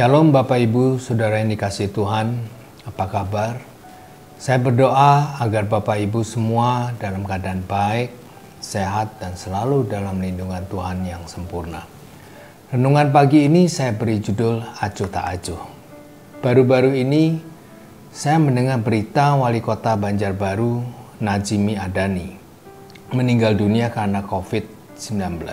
Shalom Bapak Ibu, Saudara yang dikasihi Tuhan, apa kabar? Saya berdoa agar Bapak Ibu semua dalam keadaan baik, sehat, dan selalu dalam lindungan Tuhan yang sempurna. Renungan pagi ini saya beri judul Acu Ta'acu. Baru-baru ini saya mendengar berita Wali Kota Banjarbaru, Nadjmi Adhani, meninggal dunia karena COVID-19.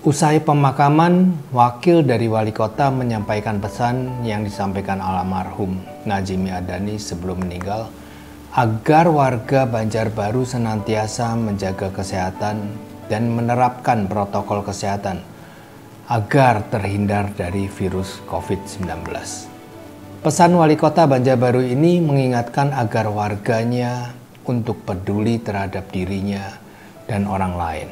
Usai pemakaman, wakil dari wali kota menyampaikan pesan yang disampaikan almarhum Nadjmi Adhani sebelum meninggal agar warga Banjarbaru senantiasa menjaga kesehatan dan menerapkan protokol kesehatan agar terhindar dari virus COVID-19. Pesan wali kota Banjarbaru ini mengingatkan agar warganya untuk peduli terhadap dirinya dan orang lain,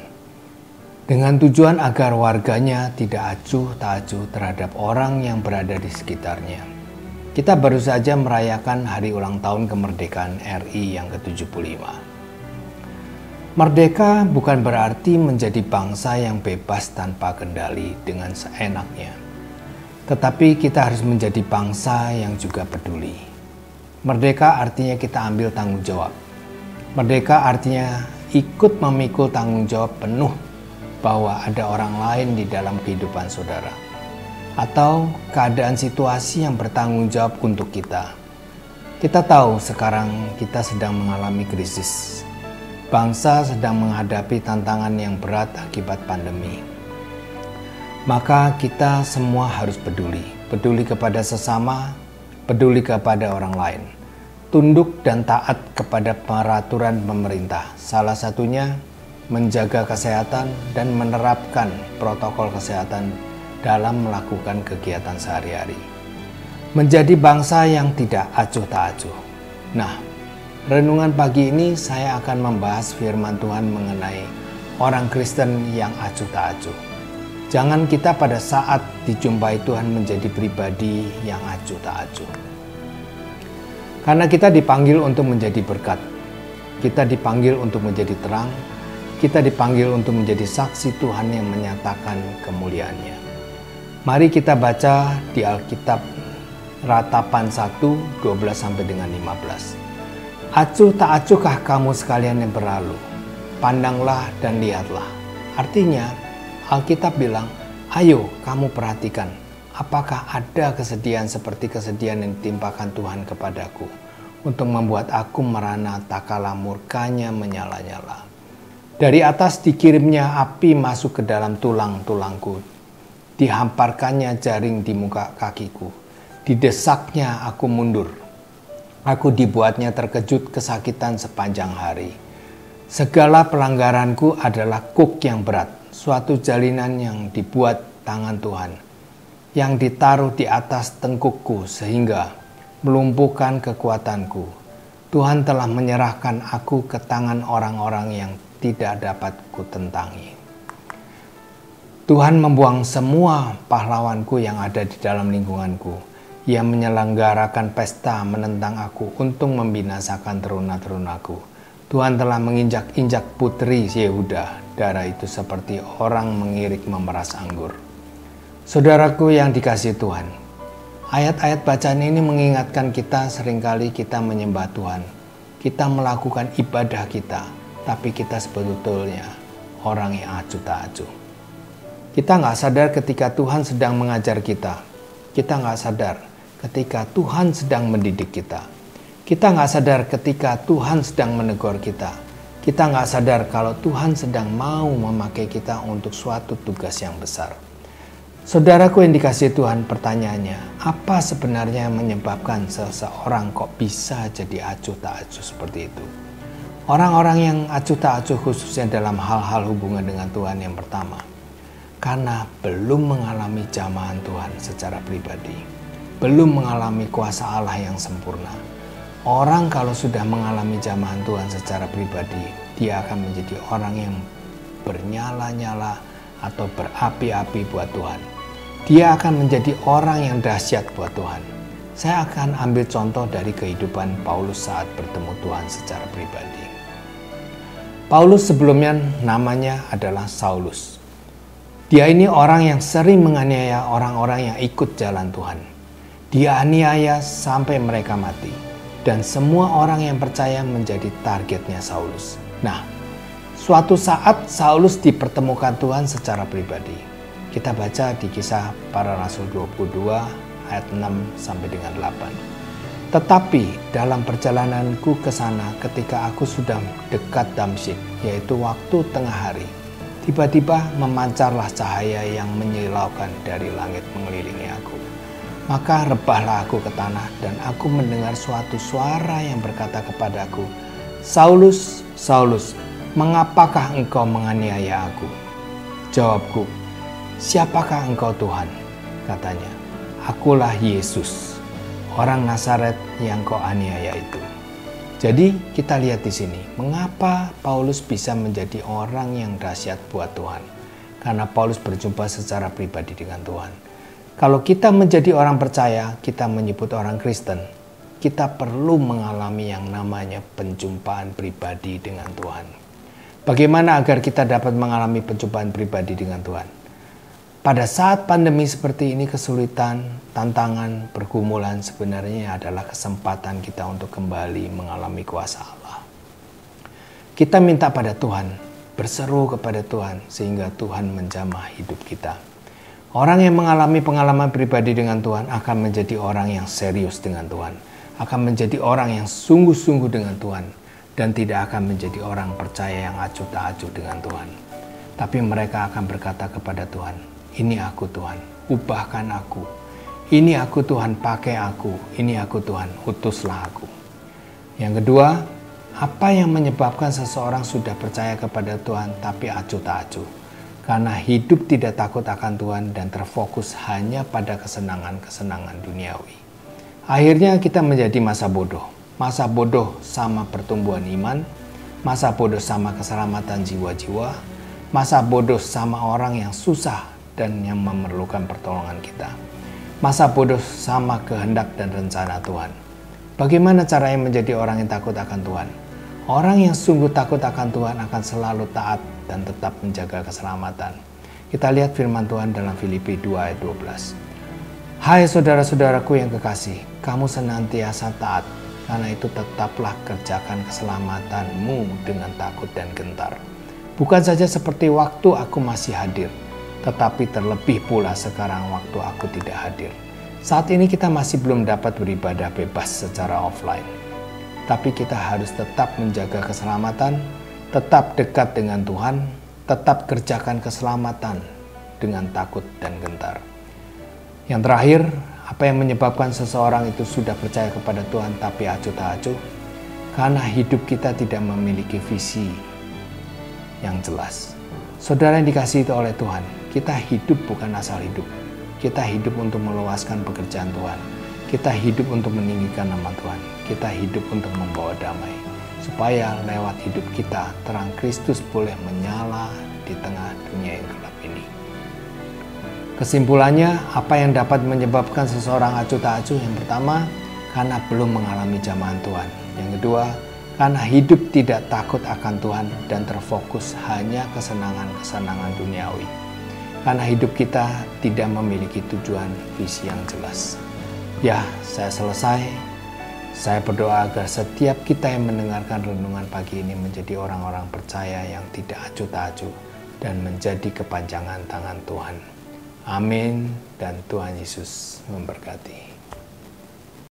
dengan tujuan agar warganya tidak acuh tak acuh terhadap orang yang berada di sekitarnya. Kita baru saja merayakan hari ulang tahun kemerdekaan RI yang ke-75. Merdeka bukan berarti menjadi bangsa yang bebas tanpa kendali dengan seenaknya, tetapi kita harus menjadi bangsa yang juga peduli. Merdeka artinya kita ambil tanggung jawab. Merdeka artinya ikut memikul tanggung jawab penuh bahwa ada orang lain di dalam kehidupan saudara, atau keadaan situasi yang bertanggung jawab untuk kita. Kita tahu sekarang kita sedang mengalami krisis. Bangsa sedang menghadapi tantangan yang berat akibat pandemi. Maka kita semua harus peduli. Peduli kepada sesama, peduli kepada orang lain. Tunduk dan taat kepada peraturan pemerintah. Salah satunya menjaga kesehatan dan menerapkan protokol kesehatan dalam melakukan kegiatan sehari-hari. Menjadi bangsa yang tidak acuh tak acuh. Nah, renungan pagi ini saya akan membahas firman Tuhan mengenai orang Kristen yang acuh tak acuh. Jangan kita pada saat dijumpai Tuhan menjadi pribadi yang acuh tak acuh. Karena kita dipanggil untuk menjadi berkat. Kita dipanggil untuk menjadi terang. Kita dipanggil untuk menjadi saksi Tuhan yang menyatakan kemuliaannya. Mari kita baca di Alkitab Ratapan 1, 12 sampai dengan 15. Acuh tak acuhkah kamu sekalian yang berlalu? Pandanglah dan lihatlah. Artinya, Alkitab bilang, ayo kamu perhatikan, apakah ada kesedihan seperti kesedihan yang ditimpakan Tuhan kepadaku, untuk membuat aku merana tak kala murkanya menyala-nyala. Dari atas dikirimnya api masuk ke dalam tulang-tulangku. Dihamparkannya jaring di muka kakiku. Didesaknya aku mundur. Aku dibuatnya terkejut kesakitan sepanjang hari. Segala pelanggaranku adalah kuk yang berat. Suatu jalinan yang dibuat tangan Tuhan. Yang ditaruh di atas tengkukku sehingga melumpuhkan kekuatanku. Tuhan telah menyerahkan aku ke tangan orang-orang yang tidak dapat kutentangi. Tuhan membuang semua pahlawanku yang ada di dalam lingkunganku. Ia menyelenggarakan pesta menentang aku untuk membinasakan teruna-terunaku. Tuhan telah menginjak-injak putri Yehuda. Darah itu seperti orang mengirik memeras anggur. Saudaraku yang dikasihi Tuhan, ayat-ayat bacaan ini mengingatkan kita seringkali kita menyembah Tuhan. Kita melakukan ibadah kita, tapi kita sebetulnya orang yang acuh tak acuh. Kita nggak sadar ketika Tuhan sedang mengajar kita. Kita nggak sadar ketika Tuhan sedang mendidik kita. Kita nggak sadar ketika Tuhan sedang menegur kita. Kita nggak sadar kalau Tuhan sedang mau memakai kita untuk suatu tugas yang besar. Saudaraku yang dikasihi Tuhan, pertanyaannya, apa sebenarnya yang menyebabkan seseorang kok bisa jadi acuh tak acuh seperti itu? Orang-orang yang acuh tak acuh khususnya dalam hal-hal hubungan dengan Tuhan yang pertama, karena belum mengalami jamahan Tuhan secara pribadi, belum mengalami kuasa Allah yang sempurna. Orang kalau sudah mengalami jamahan Tuhan secara pribadi, dia akan menjadi orang yang bernyala-nyala atau berapi-api buat Tuhan. Dia akan menjadi orang yang dahsyat buat Tuhan. Saya akan ambil contoh dari kehidupan Paulus saat bertemu Tuhan secara pribadi. Paulus sebelumnya namanya adalah Saulus. Dia ini orang yang sering menganiaya orang-orang yang ikut jalan Tuhan. Dia aniaya sampai mereka mati. Dan semua orang yang percaya menjadi targetnya Saulus. Nah, suatu saat Saulus dipertemukan Tuhan secara pribadi. Kita baca di Kisah Para Rasul 22 ayat 6 sampai dengan 8. Tetapi dalam perjalananku ke sana ketika aku sudah dekat Damsik, yaitu waktu tengah hari, tiba-tiba memancarlah cahaya yang menyilaukan dari langit mengelilingi aku. Maka rebahlah aku ke tanah dan aku mendengar suatu suara yang berkata kepadaku, Saulus, Saulus, mengapakah engkau menganiaya aku? Jawabku, siapakah engkau Tuhan? Katanya, akulah Yesus, orang Nasaret yang kau aniaya itu. Jadi kita lihat di sini, mengapa Paulus bisa menjadi orang yang dahsyat buat Tuhan? Karena Paulus berjumpa secara pribadi dengan Tuhan. Kalau kita menjadi orang percaya, kita menyebut orang Kristen, kita perlu mengalami yang namanya penjumpaan pribadi dengan Tuhan. Bagaimana agar kita dapat mengalami penjumpaan pribadi dengan Tuhan? Pada saat pandemi seperti ini, kesulitan, tantangan, pergumulan sebenarnya adalah kesempatan kita untuk kembali mengalami kuasa Allah. Kita minta pada Tuhan, berseru kepada Tuhan sehingga Tuhan menjamah hidup kita. Orang yang mengalami pengalaman pribadi dengan Tuhan akan menjadi orang yang serius dengan Tuhan, akan menjadi orang yang sungguh-sungguh dengan Tuhan, dan tidak akan menjadi orang percaya yang acuh tak acuh dengan Tuhan. Tapi mereka akan berkata kepada Tuhan, ini aku Tuhan, ubahkan aku. Ini aku Tuhan, pakai aku. Ini aku Tuhan, utuslah aku. Yang kedua, apa yang menyebabkan seseorang sudah percaya kepada Tuhan tapi acuh tak acuh? Karena hidup tidak takut akan Tuhan dan terfokus hanya pada kesenangan-kesenangan duniawi. Akhirnya kita menjadi masa bodoh. Masa bodoh sama pertumbuhan iman, masa bodoh sama keselamatan jiwa-jiwa, masa bodoh sama orang yang susah dan yang memerlukan pertolongan kita. Masa bodoh sama kehendak dan rencana Tuhan. Bagaimana caranya menjadi orang yang takut akan Tuhan? Orang yang sungguh takut akan Tuhan akan selalu taat dan tetap menjaga keselamatan. Kita lihat firman Tuhan dalam Filipi 2 ayat 12. Hai saudara-saudaraku yang kekasih, kamu senantiasa taat, karena itu tetaplah kerjakan keselamatanmu dengan takut dan gentar. Bukan saja seperti waktu aku masih hadir, tetapi terlebih pula sekarang waktu aku tidak hadir. Saat ini kita masih belum dapat beribadah bebas secara offline. Tapi kita harus tetap menjaga keselamatan, tetap dekat dengan Tuhan, tetap kerjakan keselamatan dengan takut dan gentar. Yang terakhir, apa yang menyebabkan seseorang itu sudah percaya kepada Tuhan tapi acuh tak acuh? Karena hidup kita tidak memiliki visi yang jelas. Saudara yang dikasihi oleh Tuhan, kita hidup bukan asal hidup. Kita hidup untuk meluaskan pekerjaan Tuhan. Kita hidup untuk meninggikan nama Tuhan. Kita hidup untuk membawa damai. Supaya lewat hidup kita, terang Kristus boleh menyala di tengah dunia yang gelap ini. Kesimpulannya, apa yang dapat menyebabkan seseorang acuh tak acuh? Yang pertama, karena belum mengalami jamahan Tuhan. Yang kedua, karena hidup tidak takut akan Tuhan dan terfokus hanya kesenangan-kesenangan duniawi. Karena hidup kita tidak memiliki tujuan visi yang jelas. Ya, saya selesai. Saya berdoa agar setiap kita yang mendengarkan renungan pagi ini menjadi orang-orang percaya yang tidak acuh tak acuh dan menjadi kepanjangan tangan Tuhan. Amin, dan Tuhan Yesus memberkati.